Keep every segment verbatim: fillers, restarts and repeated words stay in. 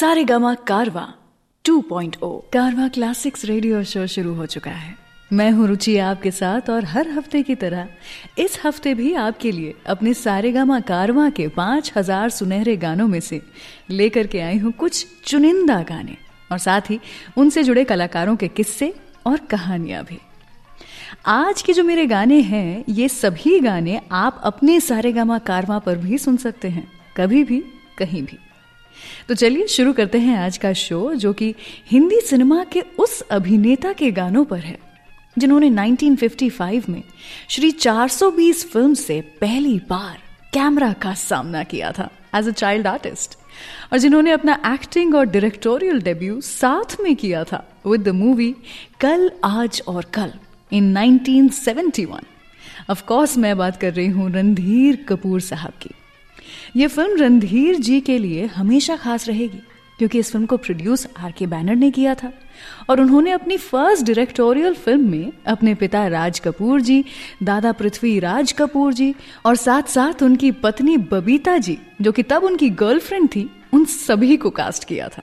सारेगामा कारवा two point ओ कारवा classics radio show शुरू हो चुका है। मैं हूं रुचि आपके साथ और हर हफ्ते की तरह इस हफ्ते भी आपके लिए अपने सारेगामा कारवा के पांच हजार सुनहरे गानों में से लेकर के आई हूं कुछ चुनिंदा गाने और साथ ही उनसे जुड़े कलाकारों के किस्से और कहानियां भी। आज के जो मेरे गाने हैं ये सभी गाने आप अपने सारेगामा कारवा पर भी सुन सकते हैं, कभी भी कहीं भी। तो चलिए शुरू करते हैं आज का शो, जो कि हिंदी सिनेमा के उस अभिनेता के गानों पर है जिन्होंने उन्नीस सौ पचपन में श्री चार सौ बीस फिल्म से पहली बार कैमरा का सामना किया था एज अ चाइल्ड आर्टिस्ट, और जिन्होंने अपना एक्टिंग और डायरेक्टोरियल डेब्यू साथ में किया था विद द मूवी कल आज और कल in nineteen seventy one. Of course मैं बात कर रही हूं रणधीर कपूर साहब की। ये फिल्म रणधीर जी के लिए हमेशा खास रहेगी क्योंकि इस फिल्म को प्रोड्यूस आर के बैनर ने किया था और उन्होंने अपनी फर्स्ट डायरेक्टोरियल फिल्म में अपने पिता राज कपूर जी, दादा पृथ्वीराज कपूर जी और साथ साथ उनकी पत्नी बबीता जी, जो कि तब उनकी गर्लफ्रेंड थी, उन सभी को कास्ट किया था।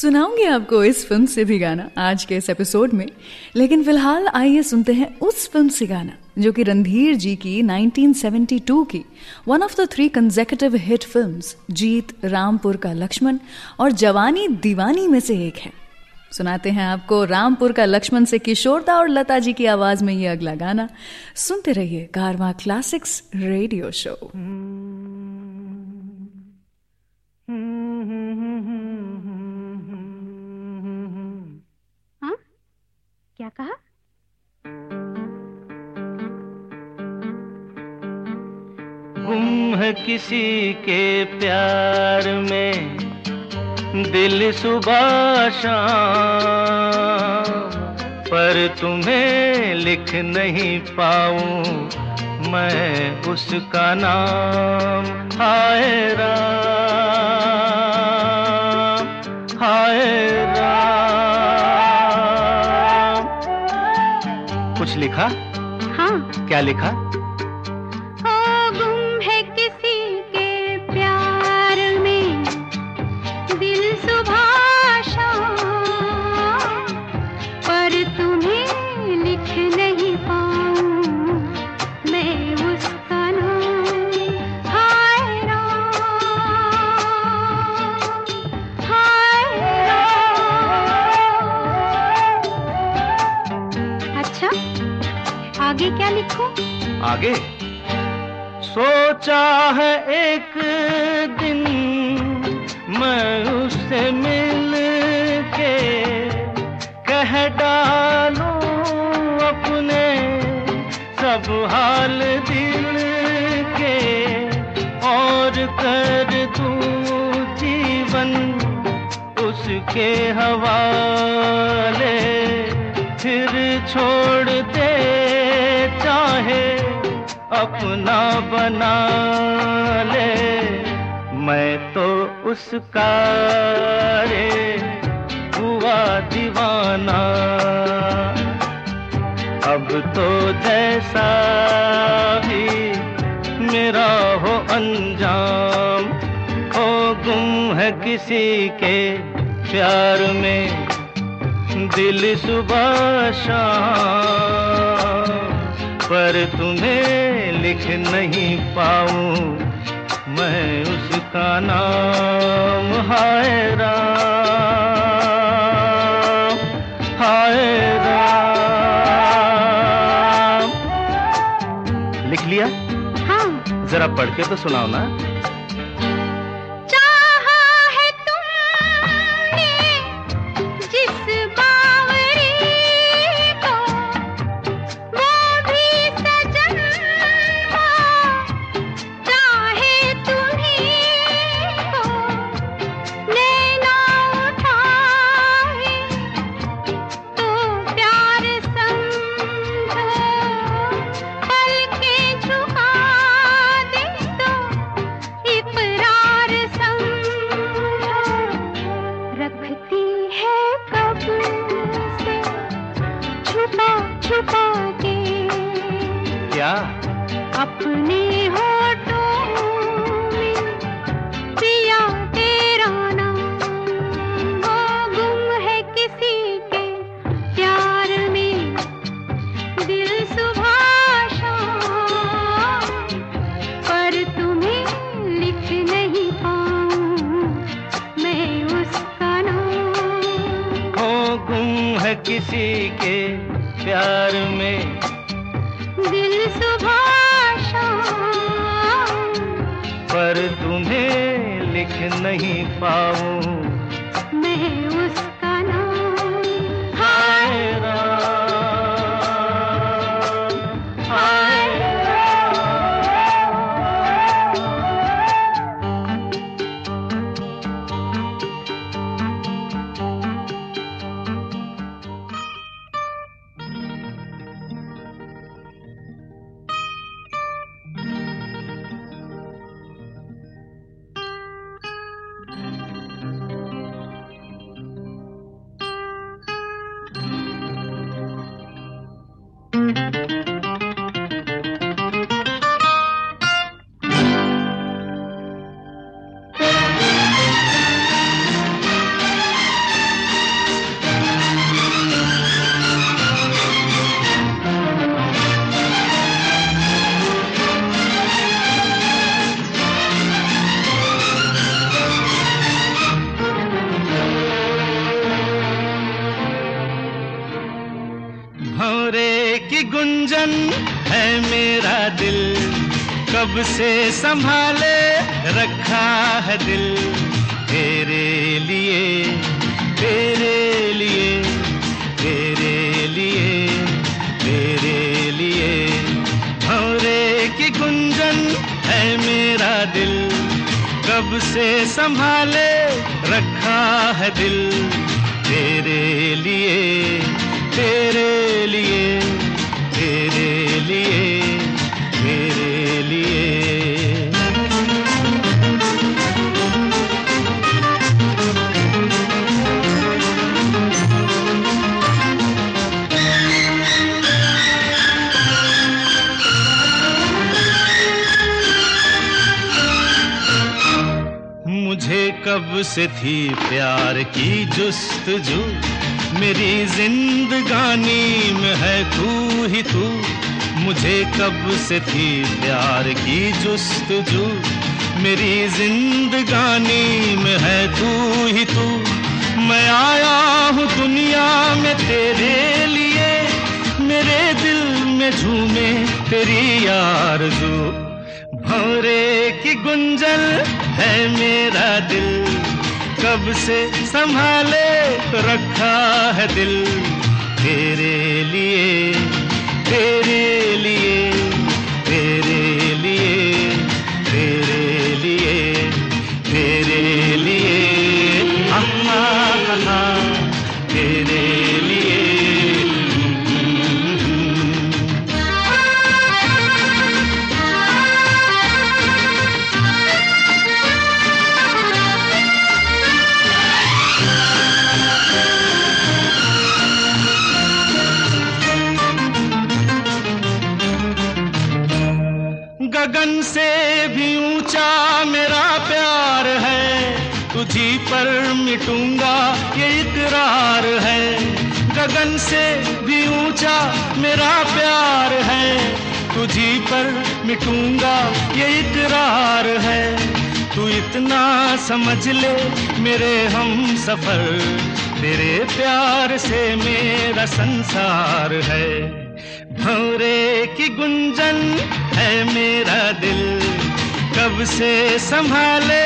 सुनाऊंगी आपको इस फिल्म से भी गाना आज के इस एपिसोड में, लेकिन फिलहाल आइए सुनते हैं उस फिल्म से गाना जो कि रणधीर जी की नाइनटीन सेवेंटी टू की one of the three consecutive hit films Jeet, Rampur का लक्ष्मण और जवानी दीवानी में से एक है। सुनाते हैं आपको रामपुर का लक्ष्मण से किशोरदा और लता जी की आवाज में ये अगला गाना। सुनते रहिए कारवां क्लासिक्स रेडियो शो। क्या कहा? गुम है किसी के प्यार में दिल सुबह शाम, पर तुम्हें लिख नहीं पाऊं मैं उसका नाम। हाय राम, हाय राम। कुछ लिखा? हाँ। क्या लिखा? ओ गुम है किसी के प्यार में दिल सुबह शाम, पर तुम्हें लिख नहीं पाऊं मैं उसका नाम। हाय राम, हाय राम। अच्छा, आगे क्या लिखूं? आगे सोचा है एक दिन मैं उससे मिल के कह डालूं अपने सब हाल दिल के, और कर दूं जीवन उसके हवाले। फिर छोड़ते चाहे अपना बना ले, मैं तो उसका रे हुआ दीवाना। अब तो जैसा भी मेरा हो अंजाम, ओ गुम है किसी के प्यार में दिल सुबह शाम, पर तुम्हें लिख नहीं पाऊं मैं उसका नाम। हाय राम, हाय राम। लिख लिया? हाँ। जरा पढ़ के तो सुनाओ ना। किसी के प्यार में दिन सुबह शाम पर तुम्हें लिख नहीं पाऊं मैं उसका नाम हाय राम हाय से संभाले रखा है दिल तेरे लिए तेरे लिए तेरे लिए तेरे लिए भंवरे की गुंजन है मेरा दिल कब से संभाले रखा है दिल तेरे लिए तेरे लिए तेरे लिए मेरे लिए मुझे कब से थी प्यार की जुस्तजू मेरी जिंदगानी में है तू ही तू मुझे कब से थी प्यार की जुस्तजू मेरी जिंदगानी में है तू ही तू मैं आया हूँ दुनिया में तेरे लिए मेरे दिल में झूमे तेरी आरज़ू भंवरे की गुंजन है मेरा दिल कब से संभाले रखा है दिल तेरे लिए तेरे लिए तेरे लिए तेरे लिए तेरे लिए अम्मा कहा तेरे लिए गगन से भी ऊंचा मेरा प्यार है तुझी पर मिटूंगा ये इकरार है गगन से भी ऊंचा मेरा प्यार है तुझी पर मिटूंगा ये इकरार है तू इतना समझ ले मेरे हम सफर तेरे प्यार से मेरा संसार है भंवरे की गुंजन है मेरा दिल कब से संभाले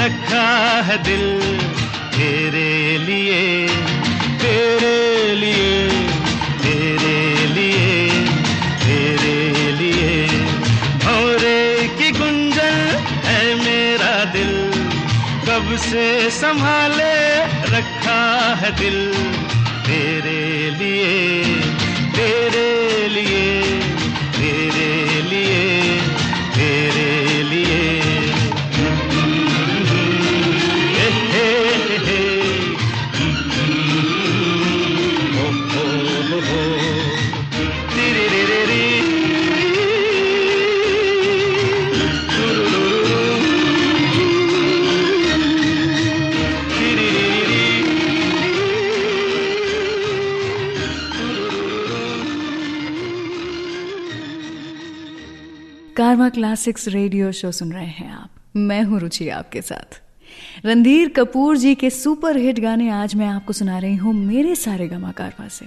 रखा है दिल तेरे लिए तेरे लिए तेरे लिए तेरे लिए भंवरे की गुंजन है मेरा दिल कब से संभाले रखा है दिल तेरे लिए तेरे लिए तेरे लिए तेरे लिए कारवां क्लासिक्स रेडियो शो सुन रहे हैं आप। मैं हूं रुचि आपके साथ। रणधीर कपूर जी के सुपर हिट गाने आज मैं आपको सुना रही हूँ मेरे सारेगामा कारवां से।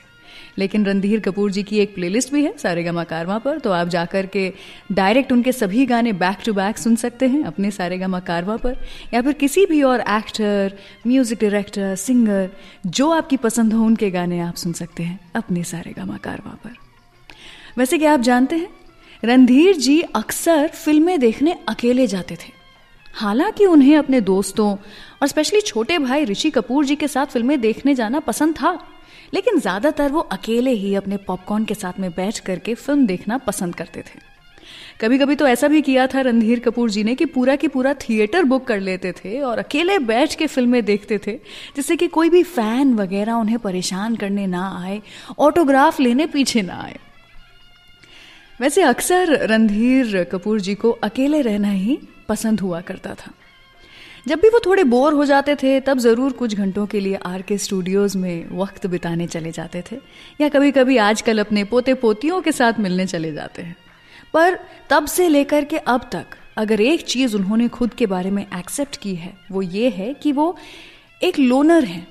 लेकिन रणधीर कपूर जी की एक प्लेलिस्ट भी है सारेगामा कारवां पर, तो आप जाकर के डायरेक्ट उनके सभी गाने बैक टू बैक सुन सकते हैं अपने सारेगामा कारवां पर, या फिर किसी भी और एक्टर, म्यूजिक डायरेक्टर, सिंगर जो आपकी पसंद हो उनके गाने आप सुन सकते हैं अपने सारेगामा कारवां पर। वैसे कि आप जानते हैं रणधीर जी अक्सर फिल्में देखने अकेले जाते थे, हालांकि उन्हें अपने दोस्तों और स्पेशली छोटे भाई ऋषि कपूर जी के साथ फिल्में देखने जाना पसंद था, लेकिन ज्यादातर वो अकेले ही अपने पॉपकॉर्न के साथ में बैठ करके फिल्म देखना पसंद करते थे। कभी कभी तो ऐसा भी किया था रणधीर कपूर जी ने कि पूरा की पूरा थिएटर बुक कर लेते थे और अकेले बैठ के फिल्में देखते थे, जिससे कि कोई भी फैन वगैरह उन्हें परेशान करने ना आए, ऑटोग्राफ लेने पीछे ना आए। वैसे अक्सर रणधीर कपूर जी को अकेले रहना ही पसंद हुआ करता था। जब भी वो थोड़े बोर हो जाते थे तब ज़रूर कुछ घंटों के लिए आर के स्टूडियोज़ में वक्त बिताने चले जाते थे, या कभी कभी आजकल अपने पोते पोतियों के साथ मिलने चले जाते हैं। पर तब से लेकर के अब तक अगर एक चीज़ उन्होंने खुद के बारे में एक्सेप्ट की है वो ये है कि वो एक लोनर हैं।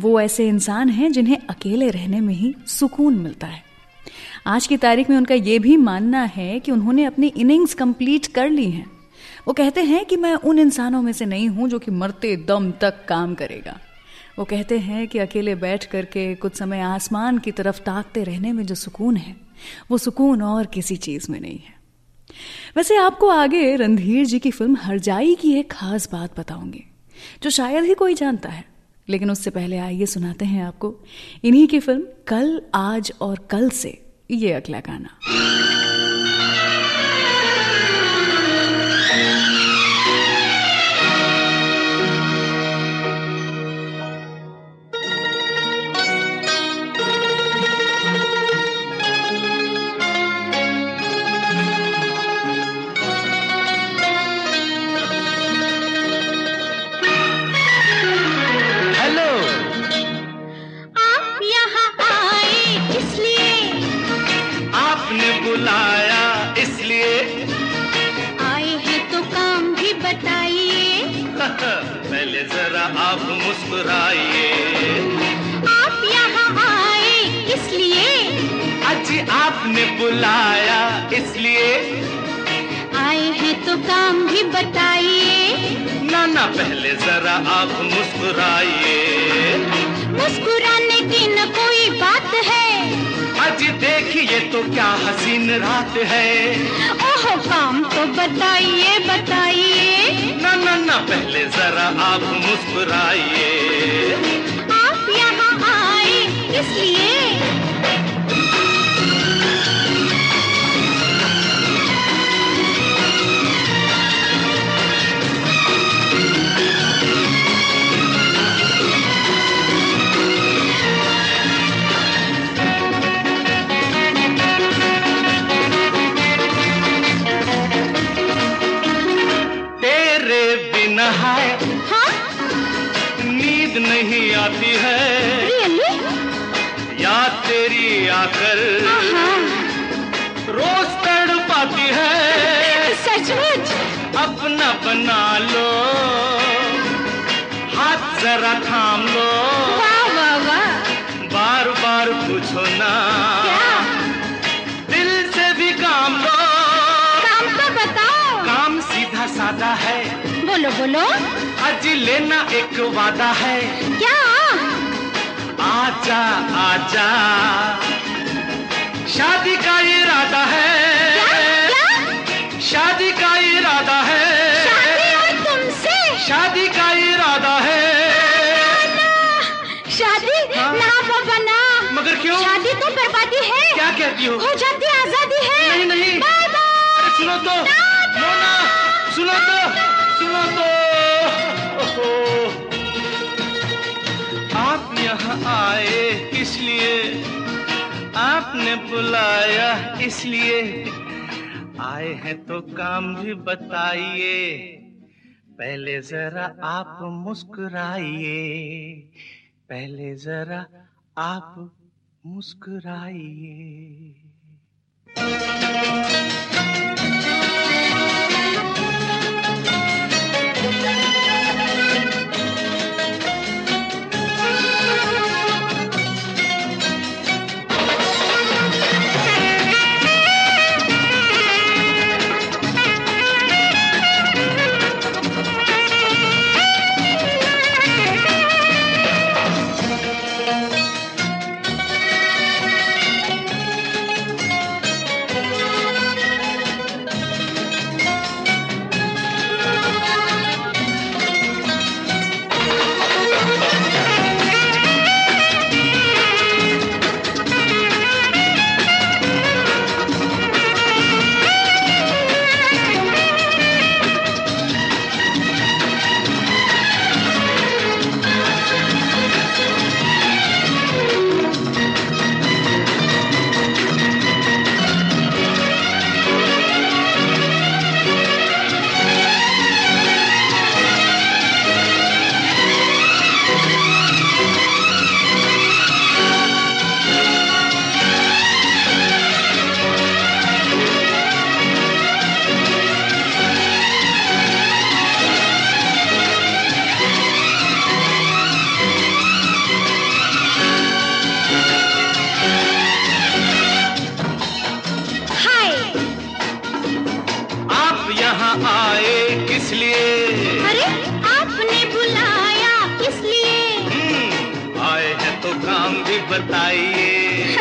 वो ऐसे इंसान हैं जिन्हें अकेले रहने में ही सुकून मिलता है। आज की तारीख में उनका ये भी मानना है कि उन्होंने अपनी इनिंग्स कंप्लीट कर ली हैं। वो कहते हैं कि मैं उन इंसानों में से नहीं हूँ जो कि मरते दम तक काम करेगा। वो कहते हैं कि अकेले बैठ करके कुछ समय आसमान की तरफ ताकते रहने में जो सुकून है वो सुकून और किसी चीज़ में नहीं है। वैसे आपको आगे रणधीर जी की फिल्म हरजाई की एक खास बात बताऊंगी जो शायद ही कोई जानता है, लेकिन उससे पहले आइए सुनाते हैं आपको इन्हीं की फिल्म कल, आज और कल से ये अगला गाना। आपने बुलाया इसलिए आए हैं तो काम भी बताइए। ना ना पहले जरा आप मुस्कुराइए। मुस्कुराने की न कोई बात है, आज देखिए तो क्या हसीन रात है। ओहो काम तो बताइए बताइए। ना ना ना पहले जरा आप मुस्कुराइए। आप यहाँ आए इसलिए। नहीं आती है याद तेरी आकर रोज तड़पाती है। सचमुच अपना बना लो, हाथ जरा थाम लो। वाह वाह वाह। बार बार पूछो ना, दिल से भी काम लो। काम तो बताओ। काम सीधा साधा है। बोलो बोलो। आज लेना एक वादा है। क्या? आजा आजा शादी का इरादा है। क्या? क्या? शादी का इरादा है। शादी और तुमसे शादी का इरादा है। ना, शादी हाँ? ना बाबा ना। मगर क्यों? शादी तो बर्बादी है। क्या कहती हो? हो जाती आजादी है। नहीं नहीं। बाबा सुनो तो। ना, ना, ना, सुनो ना, तो ना, सुनो तो आप यहाँ आए इसलिए, आपने बुलाया इसलिए, आए हैं तो काम भी बताइए, पहले जरा आप मुस्कुराइए, पहले जरा आप मुस्कुराइए। बताइए।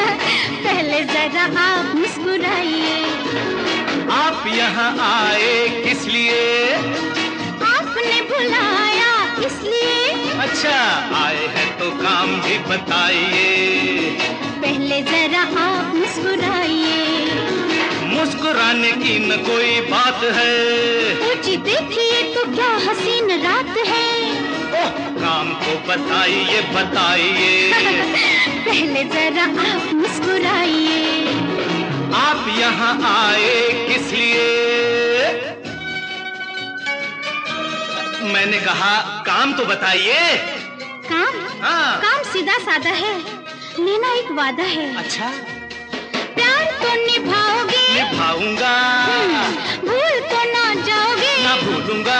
पहले जरा आप मुस्कुराइए। आप यहाँ आए किस लिए? आपने बुलाया इसलिए। अच्छा आए हैं तो काम भी बताइए। पहले जरा आप मुस्कुराइए। मुस्कुराने की न कोई बात है। ऊँची देखिए तो क्या हसीन रात है। काम को बताइए बताइए। पहले जरा आप मुस्कुराइए। आप यहाँ आए किस लिए? मैंने कहा काम तो बताइए। काम? हाँ। काम सीधा साधा है, लेना एक वादा है। अच्छा। प्यार तो निभाओगे? निभाऊंगा। भूल तो ना जाओगे? ना भूलूंगा।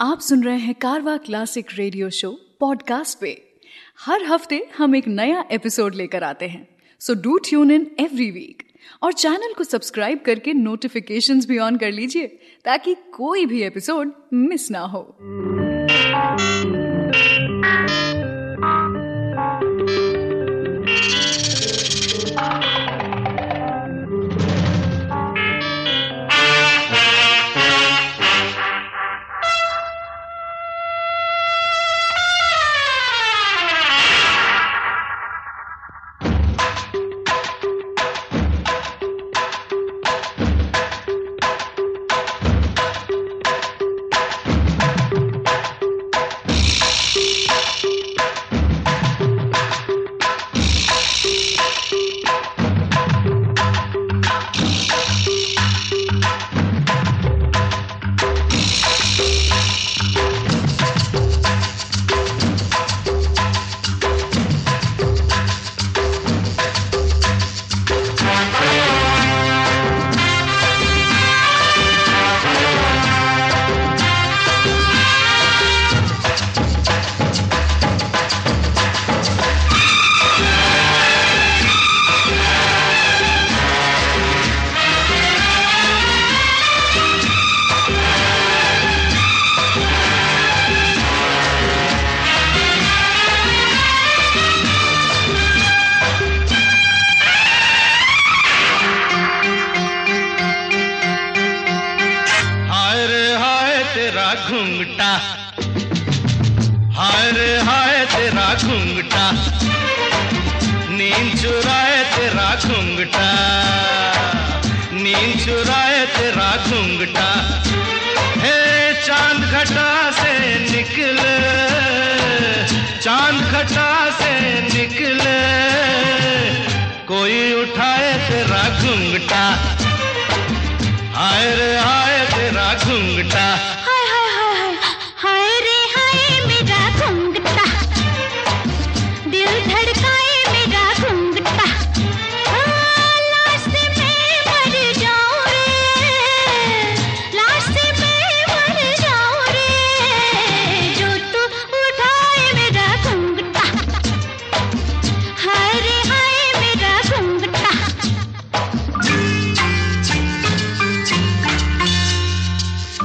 आप सुन रहे हैं कारवा क्लासिक रेडियो शो पॉडकास्ट पे। हर हफ्ते हम एक नया एपिसोड लेकर आते हैं, so do tune in every week. और चैनल को सब्सक्राइब करके नोटिफिकेशंस भी ऑन कर लीजिए ताकि कोई भी एपिसोड मिस ना हो। Thank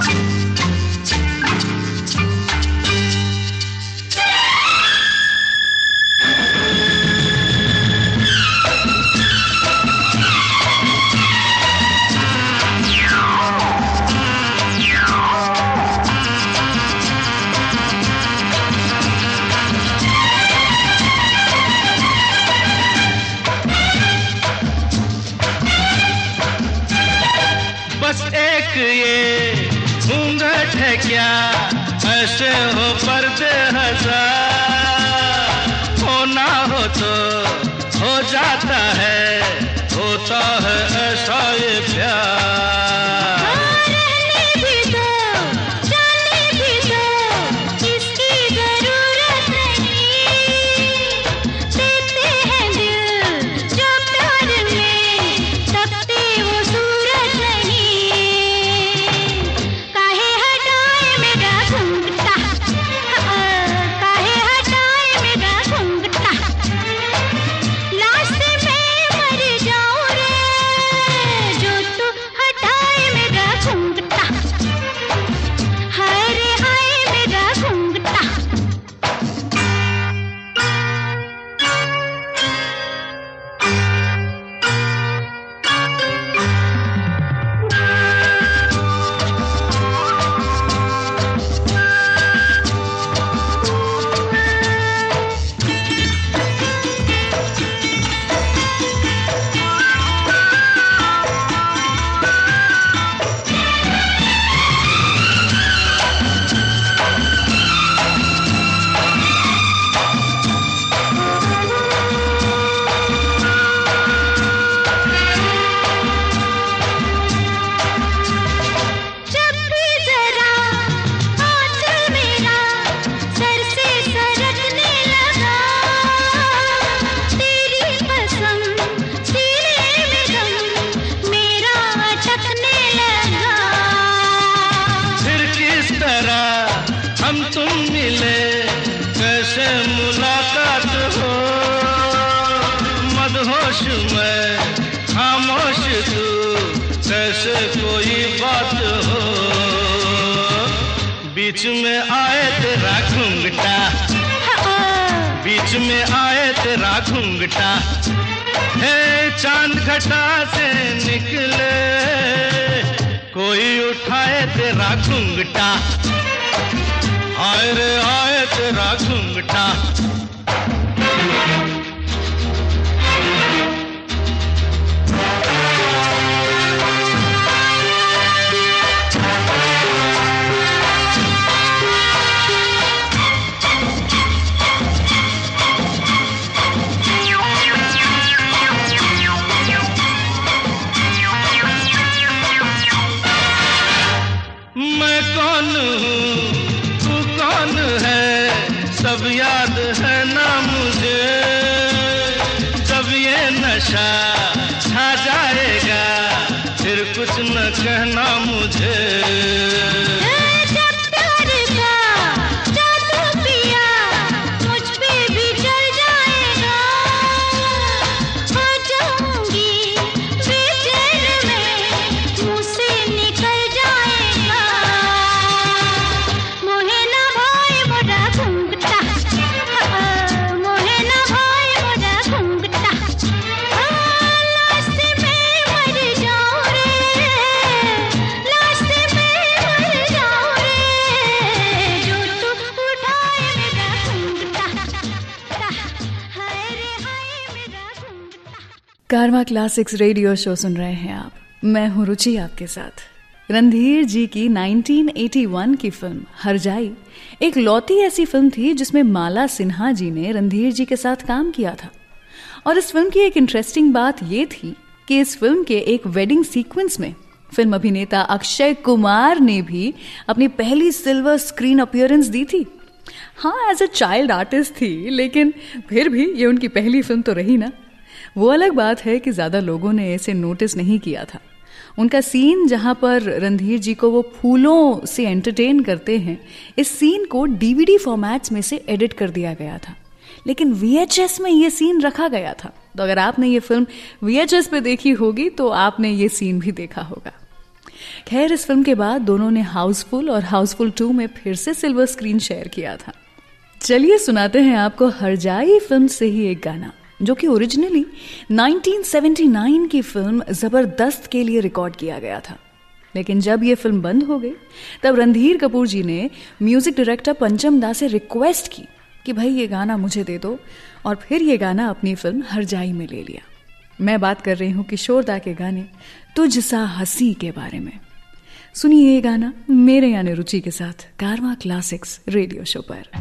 you. क्या ऐसे हो पर्दे हजार होना हो तो हो जाता है होता है ऐसा ये प्यार कारवां क्लासिक्स रेडियो शो सुन रहे हैं आप। मैं हूं रुचि आपके साथ। रणधीर जी की उन्नीस सौ इक्यासी की फिल्म हरजाई एक लौती ऐसी फिल्म थी जिसमें माला सिन्हा जी ने रणधीर जी के साथ काम किया था। और इस फिल्म की एक इंटरेस्टिंग बात ये थी कि इस फिल्म के एक वेडिंग सीक्वेंस में फिल्म अभिनेता अक्षय कुमार ने भी अपनी पहली सिल्वर स्क्रीन अपीयरेंस दी थी। हाँ, एज अ चाइल्ड आर्टिस्ट थी, लेकिन फिर भी ये उनकी पहली फिल्म तो रही ना। वो अलग बात है कि ज़्यादा लोगों ने इसे नोटिस नहीं किया था। उनका सीन जहाँ पर रणधीर जी को वो फूलों से एंटरटेन करते हैं, इस सीन को डीवीडी फॉर्मेट्स में से एडिट कर दिया गया था, लेकिन वीएचएस में ये सीन रखा गया था। तो अगर आपने ये फिल्म वीएचएस पे देखी होगी तो आपने ये सीन भी देखा होगा। खैर, इस फिल्म के बाद दोनों ने हाउसफुल और हाउसफुल टू में फिर से सिल्वर स्क्रीन शेयर किया था। चलिए सुनाते हैं आपको हरजाई फिल्म से ही एक गाना, जो कि ओरिजिनली उन्नीस सौ उन्यासी की फिल्म जबरदस्त के लिए रिकॉर्ड किया गया था, लेकिन जब ये फिल्म बंद हो गई तब रणधीर कपूर जी ने म्यूजिक डायरेक्टर पंचम दा से रिक्वेस्ट की कि भाई ये गाना मुझे दे दो, और फिर ये गाना अपनी फिल्म हरजाई में ले लिया। मैं बात कर रही हूँ किशोर दा के गाने तुझ सा हंसी के बारे में। सुनिए ये गाना मेरे यानी रुचि के साथ कारवां क्लासिक्स रेडियो शो पर।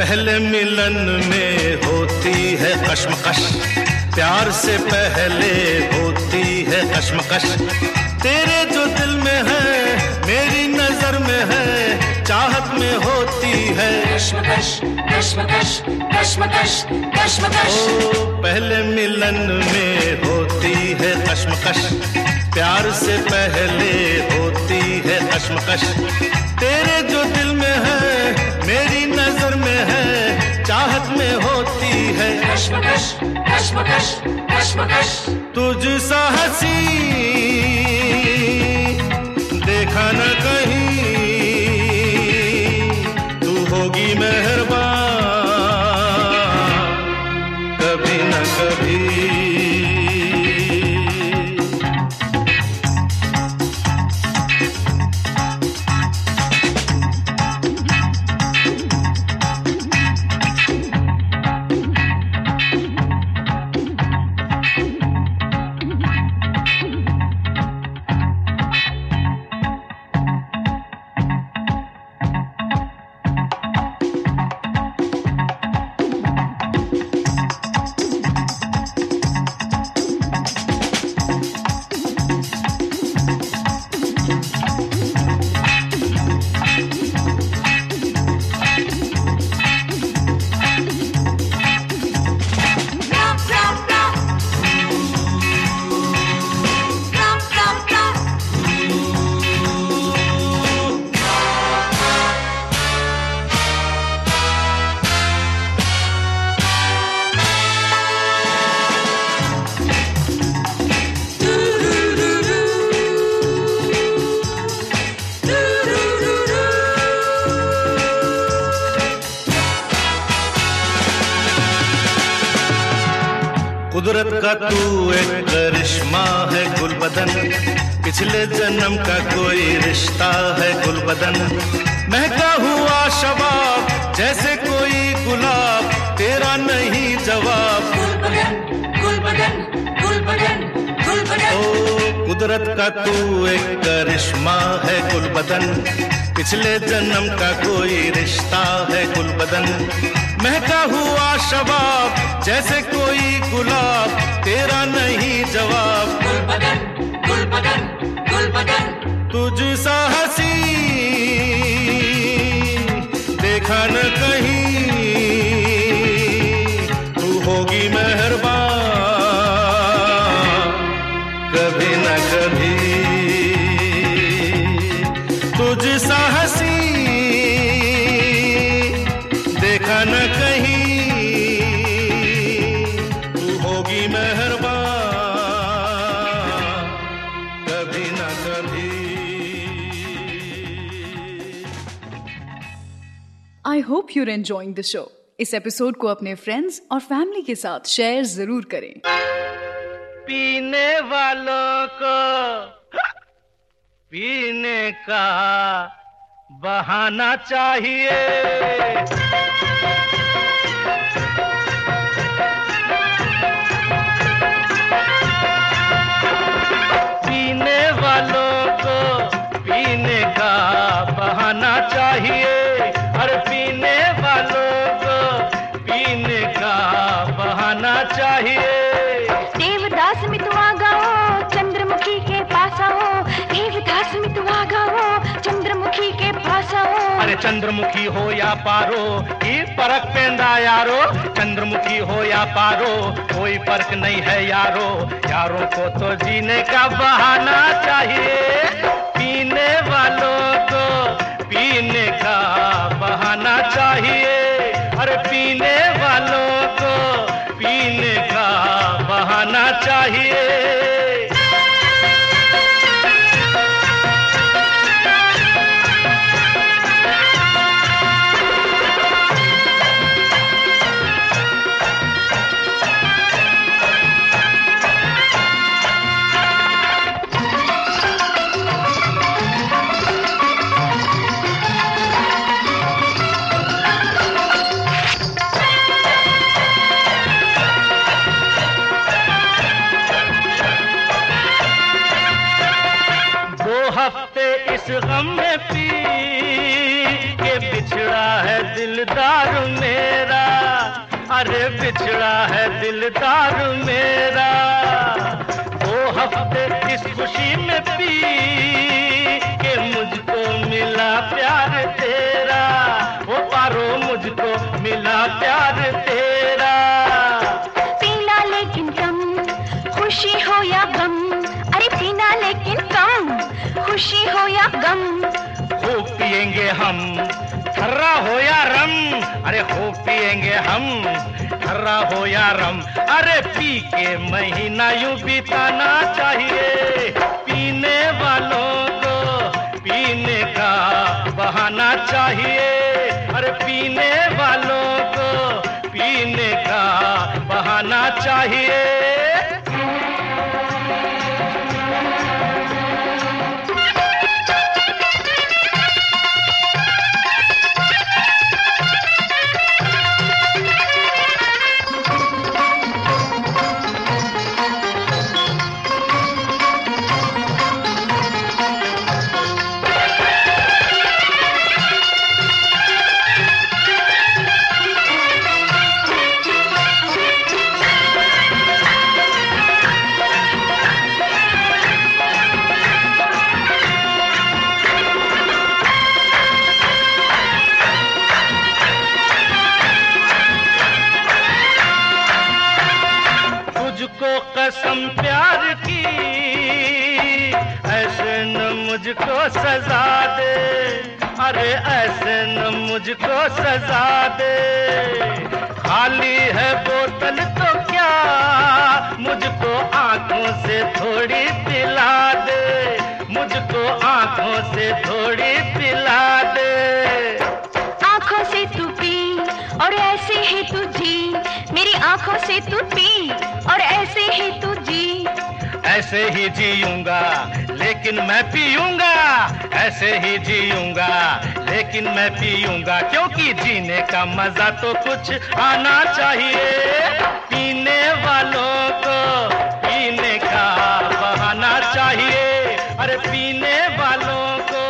पहले मिलन में होती है कश्मकश, प्यार से पहले होती है कश्मकश। तेरे जो दिल में है मेरी नजर में है, चाहत में होती है कश्मकश कश्मकश कश्मकश कश्मकश। ओ पहले मिलन में होती है कश्मकश, प्यार से पहले होती है कश्मकश। तेरे जो दिल में है मेरी नजर में है, चाहत में होती है कश्मकश कश्मकश कश्मकश। तुझ सा हसी देखा न कहीं, तू होगी मेहरबान कभी न कभी। तू एक करिश्मा है गुलबदन, पिछले जन्म का कोई रिश्ता है गुलबदन। महका हुआ शबाब जैसे कोई गुलाब, तेरा नहीं जवाब गुलबदन गुलबदन गुलबदन गुलबदन। ओ कुदरत का तू एक करिश्मा है गुलबदन, पिछले जन्म का कोई रिश्ता है गुलबदन। महका हुआ शबाब जैसे कोई गुलाब, तेरा नहीं जवाब गुलबदन गुलबदन गुलबदन। तुझ सा हसी देखा न कहीं, तू होगी मेहरबान कभी न I hope you're enjoying the show. इस एपिसोड को अपने फ्रेंड्स और फैमिली के साथ शेयर जरूर करें. पीने वालों को पीने का बहाना चाहिए. चंद्रमुखी हो या पारो की फर्क पेंदा यारो. चंद्रमुखी हो या पारो कोई फर्क नहीं है यारो. यारों को तो जीने का बहाना चाहिए. पीने वालों को पीने का बहाना चाहिए. अरे पीने वालों को पीने का बहाना चाहिए. गम में पी के बिछड़ा है दिलदार मेरा. अरे बिछड़ा है दिलदार मेरा. दो हफ्ते इस खुशी में पी के मुझको मिला प्यार तेरा. वो पारो मुझको मिला प्यार तेरा. पीना लेकिन कम, खुशी हो या गम. अरे पीना लेकिन कम, खुशी हो या गम. खूब पिएंगे हम खर्रा हो या रम. अरे खूब पिएंगे हम खर्रा हो या रम. अरे पी के महीना यूं बिताना चाहिए. पीने वालों को पीने का बहाना चाहिए. अरे पीने वालों को पीने का बहाना चाहिए. कसम प्यार की ऐसे न मुझको सजा दे. अरे ऐसे न मुझको सजा दे. खाली है बोतल तो क्या मुझको आंखों से थोड़ी पिला दे. मुझको आंखों से थोड़ी पिला दे. आंखों से तू पी और ऐसे ही तू जी. मेरी आंखों से तू पी और ऐसे ही तू जी. ऐसे ही जीऊंगा लेकिन मैं पीऊंगा. ऐसे ही जीऊंगा लेकिन मैं पीऊंगा. क्योंकि जीने का मजा तो कुछ आना चाहिए. पीने वालों को पीने का बहाना चाहिए. अरे पीने वालों को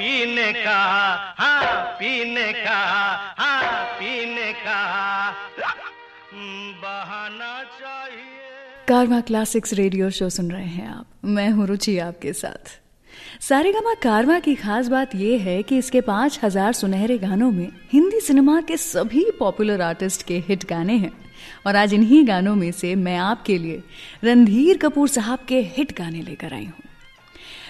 पीने का, हाँ पीने का, हाँ पीने का बहाना चाहिए. कारवां क्लासिक्स रेडियो शो सुन रहे हैं आप. मैं हूं रुचि आपके साथ. सारेगामा कारवां की खास बात यह है कि इसके पाँच हजार सुनहरे गानों में हिंदी सिनेमा के सभी पॉपुलर आर्टिस्ट के हिट गाने हैं. और आज इन्हीं गानों में से मैं आपके लिए रणधीर कपूर साहब के हिट गाने लेकर आई हूँ.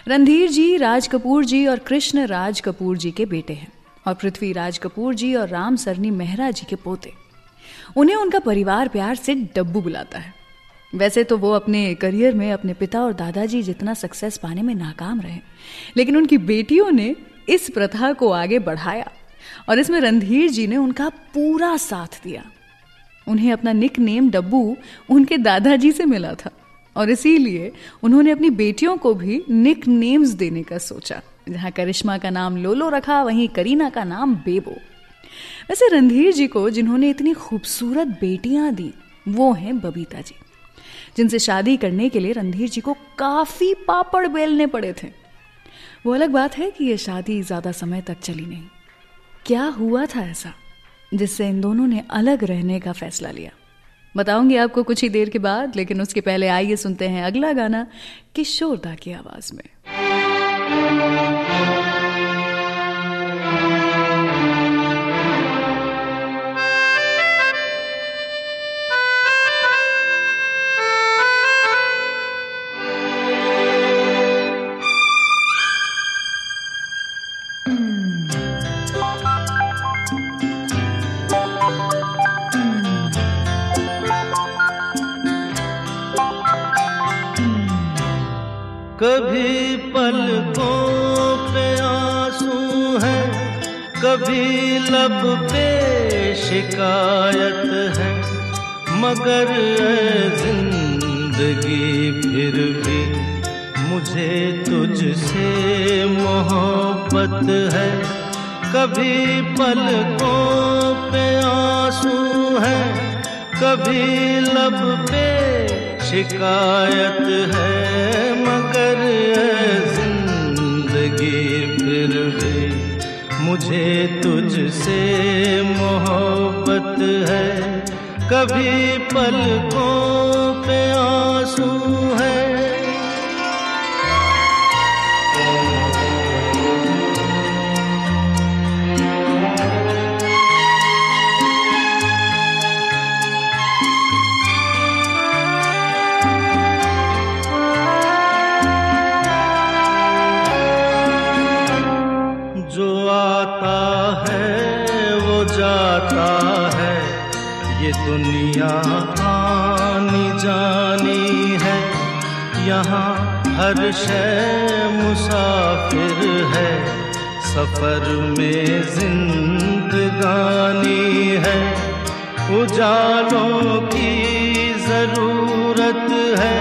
रणधीर जी राज कपूर जी और कृष्ण राज कपूर जी के बेटे हैं. और पृथ्वीराज कपूर जी और राम सरनी मेहरा जी के पोते। उन्हें उनका परिवार प्यार से डब्बू बुलाता है। वैसे तो वो अपने करियर में अपने पिता और दादाजी जितना सक्सेस पाने में नाकाम रहे, लेकिन उनकी बेटियों ने इस प्रथा को आगे बढ़ाया और इसमें रणधीर जी ने उनका पूरा साथ दिया। उन्हें अपना निक नेम डब्बू उनके दादाजी से मिला था और इसीलिए उन्होंने अपनी बेटियों को भी निक नेम्स देने का सोचा। जहां करिश्मा का नाम लोलो रखा, वहीं करीना का नाम बेबो। वैसे रणधीर जी को जिन्होंने इतनी खूबसूरत बेटियां दी वो हैं बबीता जी, जिनसे शादी करने के लिए रणधीर जी को काफी पापड़ बेलने पड़े थे। वो अलग बात है कि ये शादी ज्यादा समय तक चली नहीं। क्या हुआ था ऐसा जिससे इन दोनों ने अलग रहने का फैसला लिया, बताऊंगी आपको कुछ ही देर के बाद। लेकिन उसके पहले आइए सुनते हैं अगला गाना किशोर दा की आवाज में। कभी पलकों पे आंसू है, कभी लब पे शिकायत है, मगर जिंदगी फिर भी मुझे तुझसे मोहब्बत है। कभी पलकों पे आंसू है, कभी लब पे शिकायत है, मगर जिंदगी फिर भी मुझे तुझसे मोहब्बत है। कभी पलकों पे आंसू है, दुनिया आनी जानी है, यहाँ हर शय मुसाफिर है, सफर में जिंदगानी है, उजालों की जरूरत है,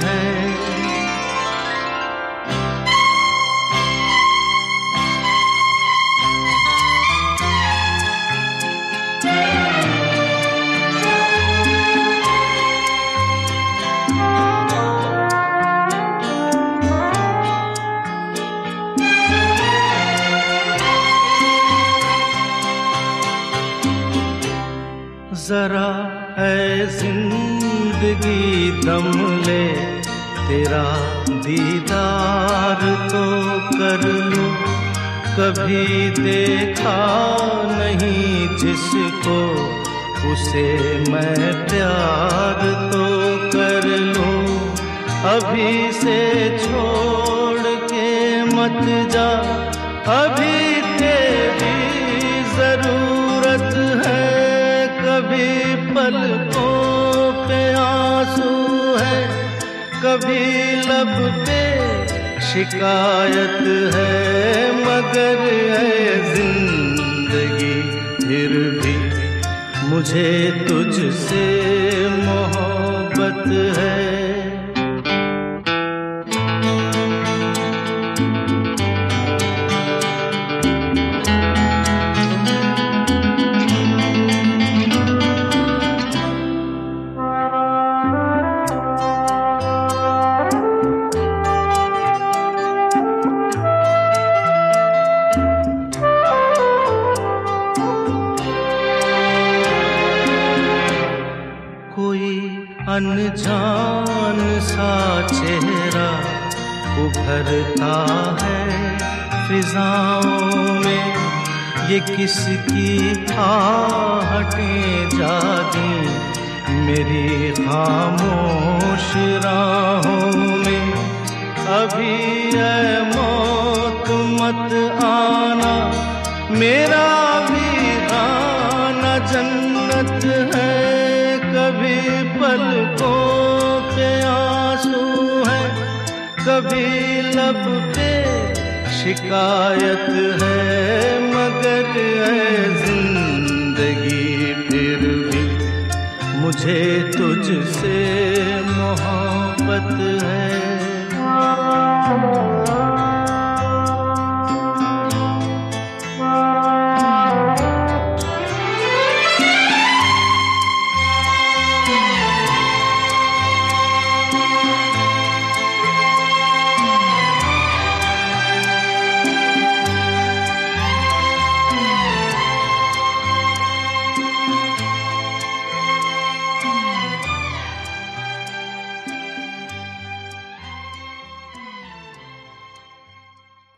है। जरा ऐ जिंदगी दम ले, तेरा दीदार तो कर लूं, कभी देखा नहीं जिसको उसे मैं प्यार तो कर लूं। अभी से छोड़ के मत जा, अभी तेरी जरूरत है। कभी पलकों पे आंसू है, कभी लब पे शिकायत है, मगर जिंदगी फिर भी मुझे तुझसे मोहब्बत है। अनजान सा चेहरा उभरता है फिजाओं में, ये किसकी आहटें जागी मेरी खामोश राहों में। अभी ऐ मौत मत आना, मेरा भी आना जन्नत है। कभी पलकों पे आंसू है, कभी लब पे शिकायत है, मगर ऐ जिंदगी फिर भी मुझे तुझसे मोहब्बत है।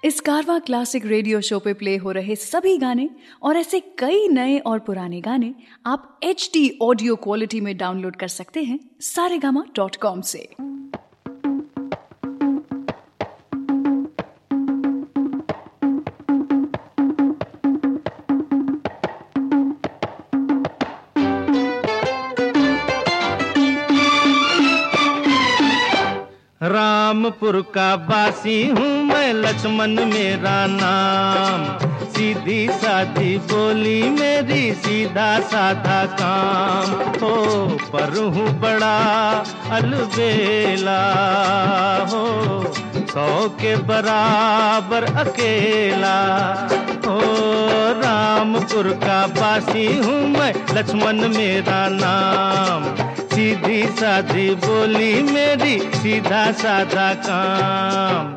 इस कारवां क्लासिक रेडियो शो पे प्ले हो रहे सभी गाने और ऐसे कई नए और पुराने गाने आप एच डी ऑडियो क्वालिटी में डाउनलोड कर सकते हैं सारेगामा डॉट कॉम से। रामपुर का बासी हूँ मैं, लक्ष्मण मेरा नाम। सीधी साधी बोली मेरी, सीधा साधा काम। हो पर हूँ बड़ा अलबेला, हो सौ के बराबर अकेला। हो रामपुर का बासी हूँ मैं, लक्ष्मण मेरा नाम। सीधी साधी बोली मेरी, सीधा साधा काम।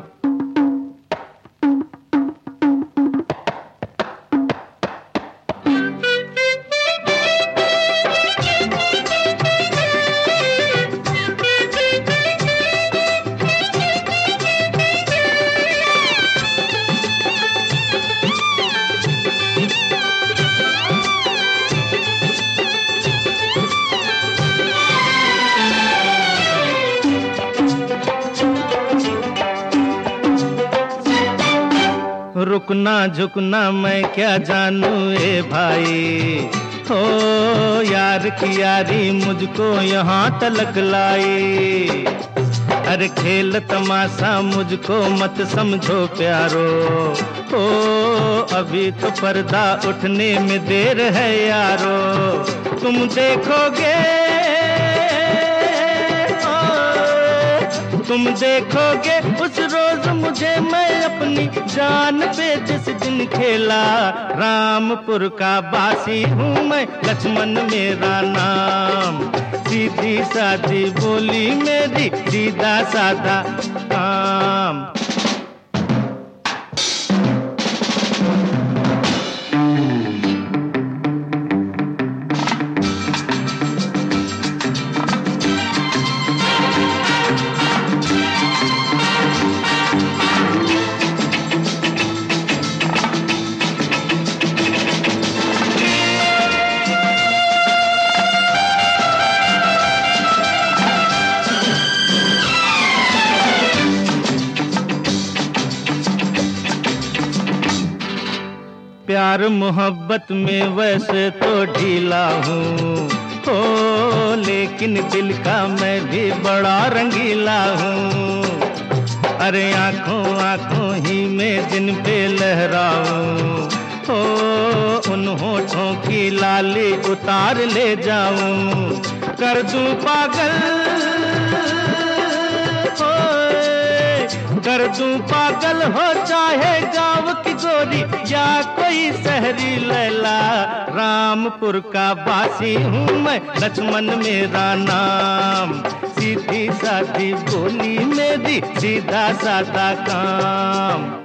रुकना झुकना मैं क्या जानू ए भाई, हो यार की यारी मुझको यहाँ तलक लाई। अरे खेल तमाशा मुझको मत समझो प्यारो, ओ अभी तो पर्दा उठने में देर है यारो। तुम देखोगे तुम देखोगे उस रोज मुझे, मैं अपनी जान पे जिस दिन खेला। रामपुर का बासी हूँ मैं, लक्ष्मण मेरा नाम। सीधी साधी बोली मेरी, सीधा साधा काम। प्यार मोहब्बत में वैसे तो ढीला हूँ, हो लेकिन दिल का मैं भी बड़ा रंगीला हूँ। अरे आँखों आँखों ही में दिन पे लहराऊँ, हो उन होठों की लाली उतार ले जाऊँ। कर दूँ पागल कर दूं पागल, हो चाहे गांव की गोरी या कोई शहरी लैला। रामपुर का बासी हूँ मैं, लक्ष्मण मेरा नाम। सीधी साधी बोली मेरी, सीधा साधा काम।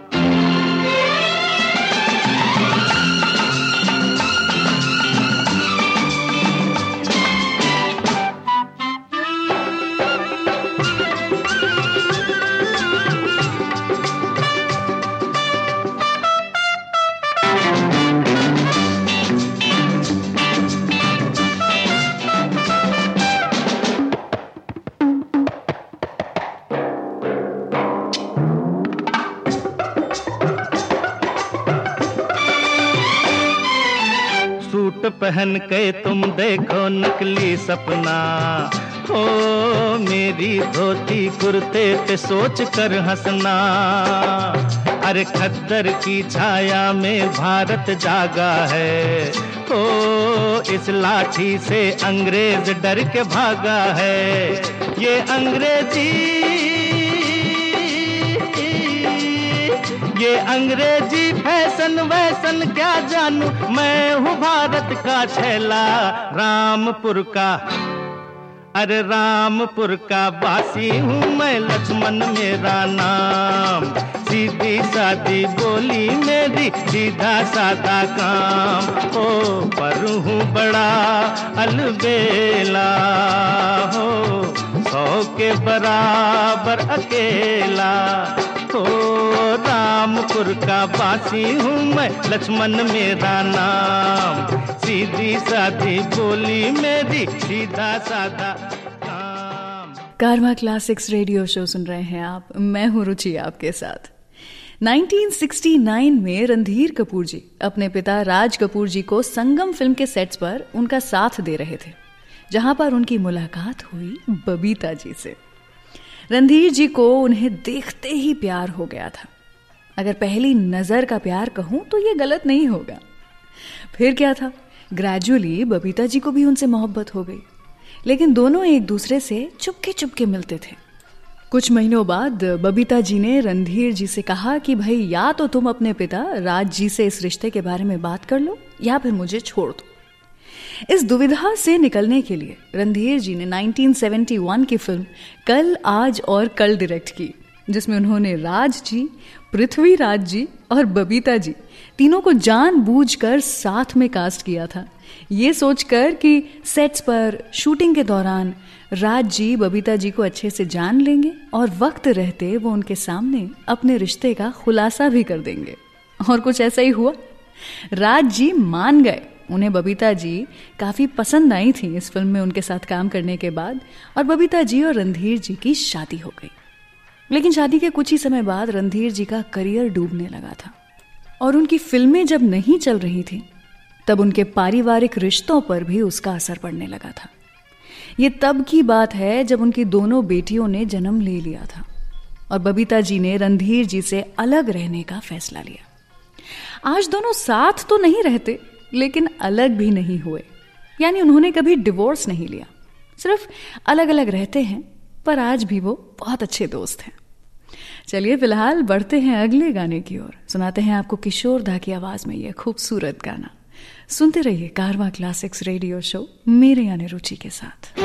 पहन के तुम देखो नकली सपना, ओ मेरी धोती कुर्ते पे सोच कर हंसना। अरे खद्दर की छाया में भारत जागा है, ओ इस लाठी से अंग्रेज डर के भागा है। ये अंग्रेजी ये अंग्रेजी फैशन वैसन क्या जानू, मैं हूँ भारत का छैला रामपुर का। अरे रामपुर का वासी हूँ मैं, लक्ष्मण मेरा नाम। सीधी सादी बोली मेरी, सीधा सादा काम। ओ पर हूँ बड़ा अलबेला, हो सौ के बराबर अकेला। ओ रामपुर का वासी हूँ मैं, लक्ष्मण मेरा नाम। सीधी सादी बोली मेरी, सीधा सादा काम। कारवां क्लासिक्स रेडियो शो सुन रहे हैं आप, मैं हूं रुचि आपके साथ। उन्नीस सौ उनहत्तर में रणधीर कपूर जी अपने पिता राज कपूर जी को संगम फिल्म के सेट्स पर उनका साथ दे रहे थे, जहां पर उनकी मुलाकात हुई बबीता जी से। रणधीर जी को उन्हें देखते ही प्यार हो गया था। अगर पहली नजर का प्यार कहूं तो ये गलत नहीं होगा। फिर क्या था, ग्रेजुअली बबीता जी को भी उनसे मोहब्बत हो गई, लेकिन दोनों एक दूसरे से चुपके चुपके मिलते थे। कुछ महीनों बाद बबीता जी ने रणधीर जी से कहा कि भाई या तो तुम अपने पिता राज जी से इस रिश्ते के बारे में बात कर लो, या फिर मुझे छोड़ दो। इस दुविधा से निकलने के लिए रणधीर जी ने उन्नीस सौ इकहत्तर की फिल्म कल आज और कल डायरेक्ट की, जिसमें उन्होंने राज जी, पृथ्वीराज जी और बबीता जी तीनों को जानबूझकर साथ में कास्ट किया था, ये सोचकर कि सेट्स पर शूटिंग के दौरान राज जी बबीता जी को अच्छे से जान लेंगे और वक्त रहते वो उनके सामने अपने रिश्ते का खुलासा भी कर देंगे। और कुछ ऐसा ही हुआ, राज जी मान गए। उन्हें बबीता जी काफ़ी पसंद आई थी इस फिल्म में उनके साथ काम करने के बाद, और बबीता जी और रणधीर जी की शादी हो गई। लेकिन शादी के कुछ ही समय बाद रणधीर जी का करियर डूबने लगा था, और उनकी फिल्में जब नहीं चल रही थी तब उनके पारिवारिक रिश्तों पर भी उसका असर पड़ने लगा था। ये तब की बात है जब उनकी दोनों बेटियों ने जन्म ले लिया था, और बबीता जी ने रणधीर जी से अलग रहने का फैसला लिया। आज दोनों साथ तो नहीं रहते, लेकिन अलग भी नहीं हुए, यानी उन्होंने कभी डिवोर्स नहीं लिया, सिर्फ अलग अलग रहते हैं, पर आज भी वो बहुत अच्छे दोस्त हैं। चलिए फिलहाल बढ़ते हैं अगले गाने की ओर, सुनाते हैं आपको किशोर दा की आवाज में यह खूबसूरत गाना। सुनते रहिए कारवां क्लासिक्स रेडियो शो मेरे यानी रुचि के साथ।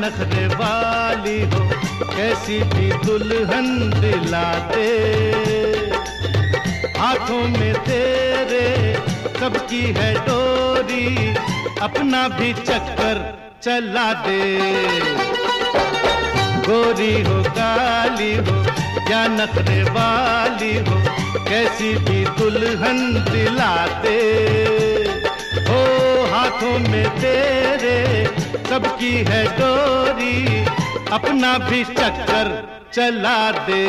नखरे वाली हो कैसी भी दुल्हन दिलाते, हाथों में तेरे सबकी है डोरी, अपना भी चक्कर चला दे। गोरी हो काली हो या नखरे वाली हो कैसी भी दुल्हन दिलाते, हो हाथों में तेरे सबकी है डोरी, अपना भी चक्कर चला दे।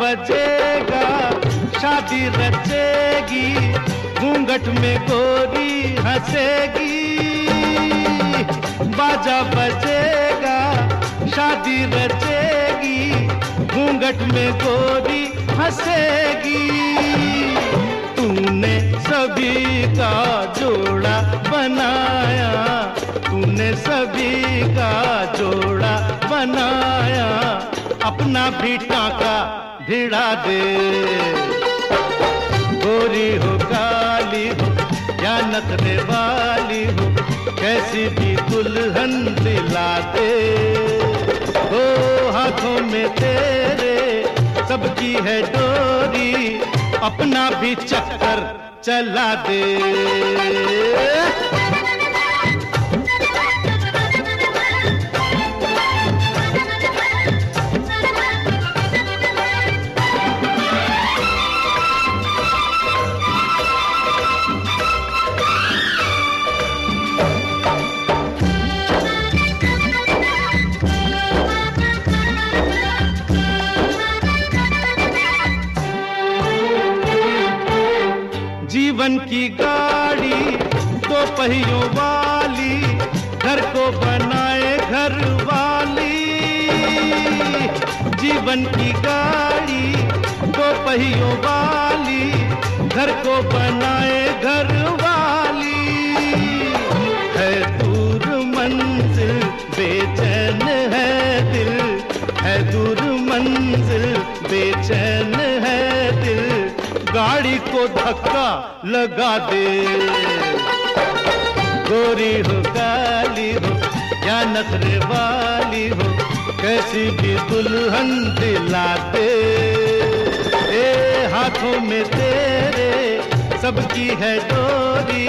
बजेगा शादी रचेगी, घूंघट में गोरी हंसेगी, बाजा बजेगा शादी रचेगी घूंघट में गोरी हंसेगी तूने सभी का जोड़ा बनाया तूने सभी का जोड़ा बनाया अपना भी टांका भिड़ा दे गोरी हो काली हो या नखरे वाली हो कैसी भी दुल्हन दिला दे ओ हाथों में तेरे सबकी है डोरी अपना भी चक्कर चला दे जीवन की गाड़ी दो पहियों वाली घर को बनाए घर वाली जीवन की गाड़ी दो पहियों वाली घर को बनाए घर वाली है दूर मंजिल बेचैन है दिल है दूर मंजिल बेचैन है दिल गाड़ी को धक्का लगा दे गोरी हो काली हो या नखरे वाली हो कैसी भी दुल्हन दिला दे ए हाथों में तेरे सबकी है डोरी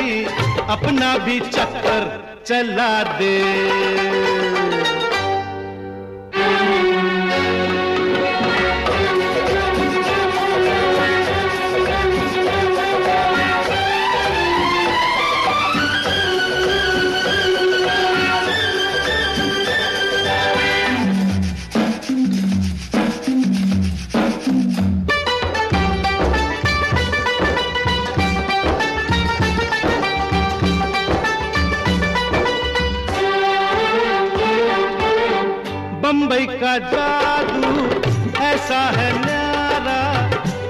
अपना भी चक्कर चला दे बम्बई का जादू ऐसा है न्यारा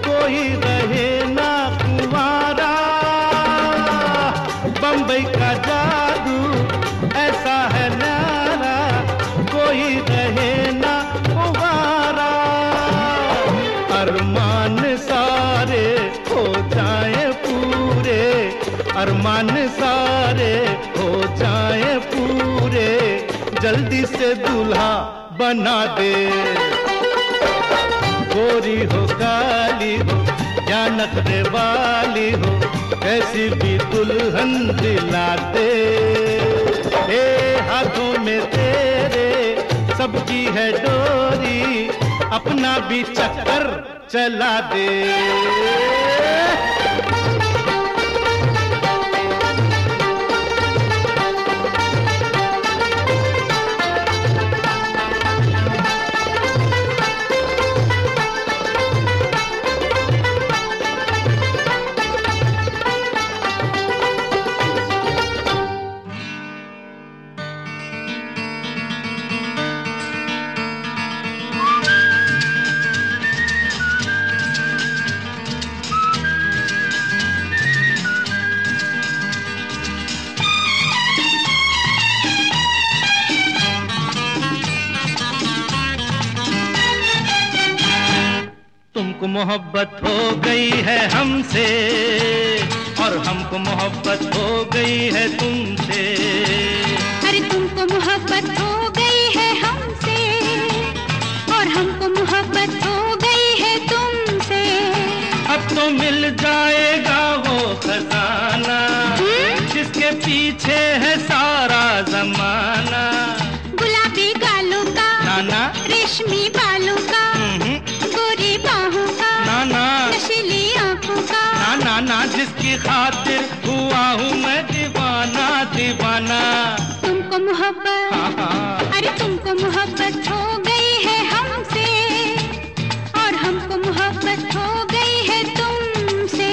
कोई रहे ना कुंवारा बम्बई का जादू ऐसा है न्यारा कोई रहे ना कुंवारा अरमान सारे हो जाए पूरे अरमान सारे हो जाए पूरे जल्दी से दूल्हा बना दे गोरी हो काली हो या नखरे वाली हो कैसी भी दुल्हन दिला दे हे हाथों में तेरे सबकी है डोरी अपना भी चक्कर चला दे मोहब्बत हो गई है हमसे और हमको मोहब्बत हो गई है तुमसे अरे तुमको मोहब्बत हो गई है हमसे और हमको मोहब्बत हो गई है तुमसे अब तो मिल जाएगा वो खजाना जिसके पीछे है सारा जमाना गुलाबी गालों का नाना रेशमी बालों का ना जिसकी खातिर हुआ हूँ मैं दीवाना दीवाना तुमको मोहब्बत हाँ हाँ। अरे तुमको मोहब्बत हो गई है हमसे और हमको मोहब्बत हो गई है तुमसे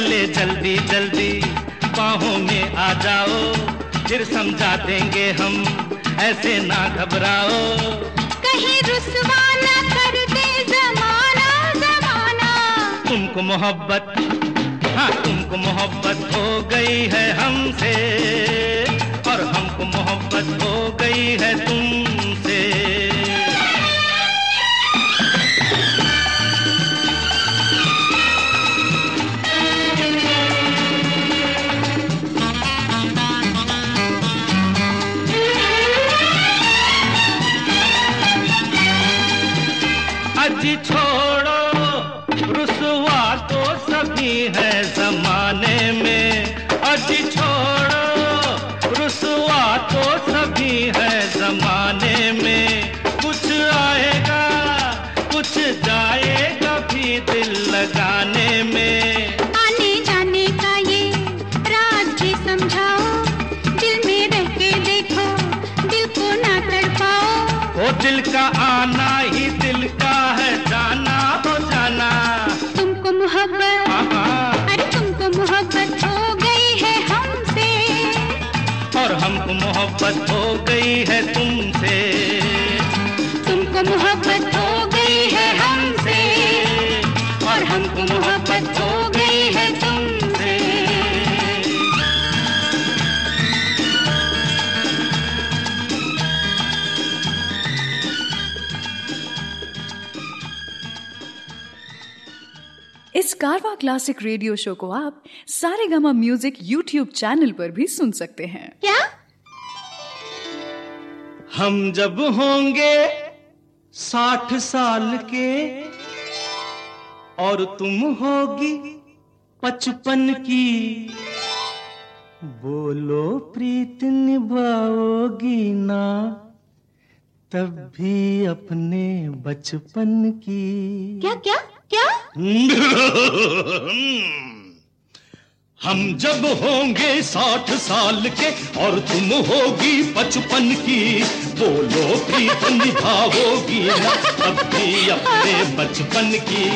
पहले जल्दी जल्दी बाहों में आ जाओ, फिर समझा देंगे हम, ऐसे ना घबराओ। कहीं रुसवा ना कर दे जमाना जमाना। तुमको मोहब्बत, हाँ तुमको मोहब्बत हो गई है हमसे, और हमको मोहब्बत हो गई है तुमसे। जी छोड़ो रुसवा तो सभी है जमाने में, अजी छोड़ो रुसवा तो सभी है जमाने में। कुछ आएगा कुछ जाएगा भी दिल लगाने में। आने जाने का ये राज भी समझाओ, दिल में रह के देखो दिल को ना तड़पाओ। वो दिल का आना ही दिल का है जाना हो जाना। तुमको मोहब्बत, अरे तुमको मोहब्बत हो गई है हमसे, और हमको मोहब्बत हो गई है तुमसे। तुमको मोहब्बत हो गई है हमसे, और हमको मोहब्बत हो गई है तुमसे। इस कारवां क्लासिक रेडियो शो को आप सारेगामा म्यूजिक यूट्यूब चैनल पर भी सुन सकते हैं। क्या हम जब होंगे साठ साल के, और तुम होगी पचपन की, बोलो प्रीत निभाओगी ना तब भी अपने बचपन की। क्या क्या क्या हम जब होंगे साठ साल के, और तुम होगी पचपन की, बोलो प्रीत निभाओगी ना तब भी अपने बचपन की।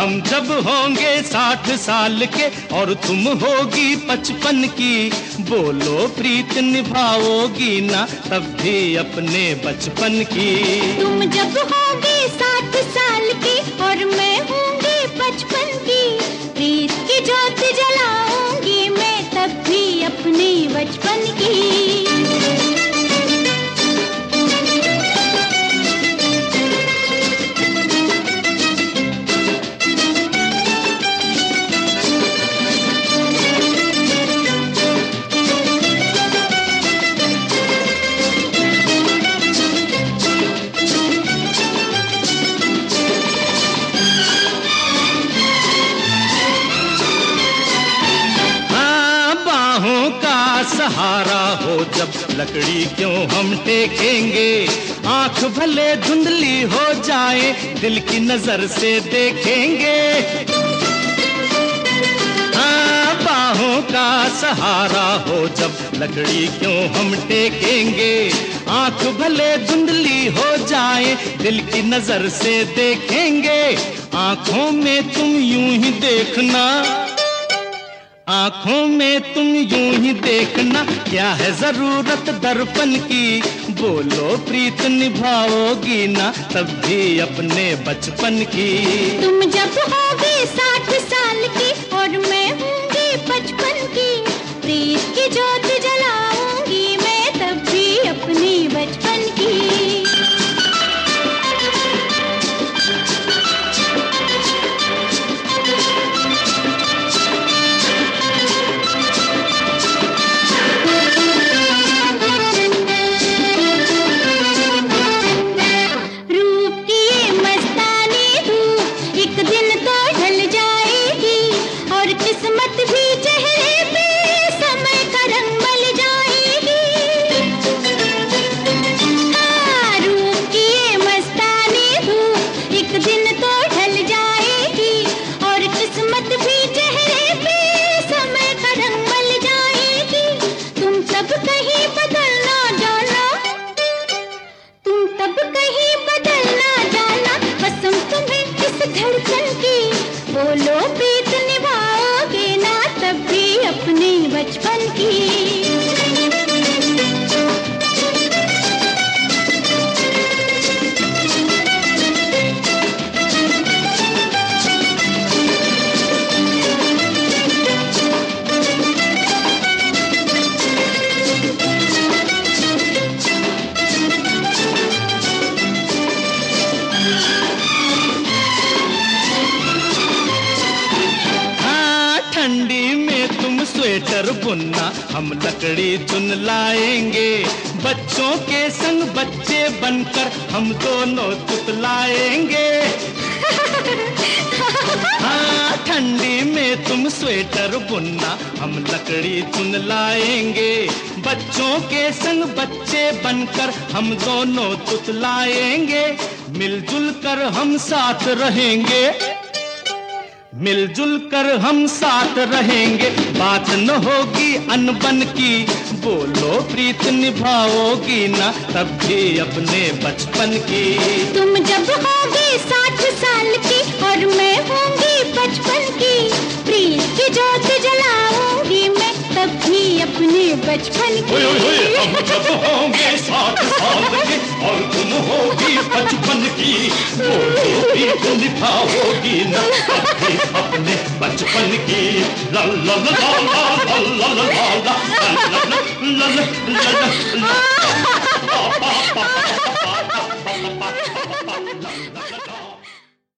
हम जब होंगे साठ साल के, और तुम होगी पचपन की, बोलो प्रीत निभाओगी ना तब भी अपने बचपन की। तुम जब होगी साठ साल की, और मैं होंगी पचपन की, प्रीत की ज्योत जलाऊंगी मैं तब भी अपने बचपन की। सहारा हो जब लकड़ी क्यों हम टेकेंगे, आंख भले धुंधली हो जाए दिल की नजर से देखेंगे। हाँ बाहों का सहारा हो जब लकड़ी क्यों हम टेकेंगे, आंख भले धुंधली हो जाए दिल की नजर से देखेंगे। आंखों में तुम यूं ही देखना, आँखों में तुम यूं ही देखना, क्या है जरूरत दर्पण की, बोलो प्रीत निभाओगी ना तब भी अपने बचपन की। तुम जब होगी साठ साल की, और मैं होंगी बचपन की, प्रीत की ज्योत जलाऊंगी मैं तब भी अपने बचपन की। रूप की मस्तानी धूप एक दिन तो ढल जाएगी, ठंडी में तुम स्वेटर बुनना, हम लकड़ी चुन लाएंगे, बच्चों के संग बच्चे बनकर हम दोनों तुतलाएंगे। हाँ, ठंडी में तुम स्वेटर बुनना, हम लकड़ी चुन लाएंगे, बच्चों के संग बच्चे बनकर हम दोनों तुतलाएंगे। मिलजुल कर हम साथ रहेंगे, मिलजुल कर हम साथ रहेंगे, बात न होगी अनबन की, बोलो प्रीत निभाओगी ना तब भी अपने बचपन की। तुम जब होगी साठ साल की और मैं होंगी बचपन की, प्रीत की ज्योत जलाऊंगी मैं तब भी अपने बचपन की। ओए ओए हम जब होंगे साठ साल की और तुम होगी बचपन की, बोलो प्रीत निभाओगी ना अपने बचपन की। ला ला ला ला ला ला ला ला ला ला ला ला।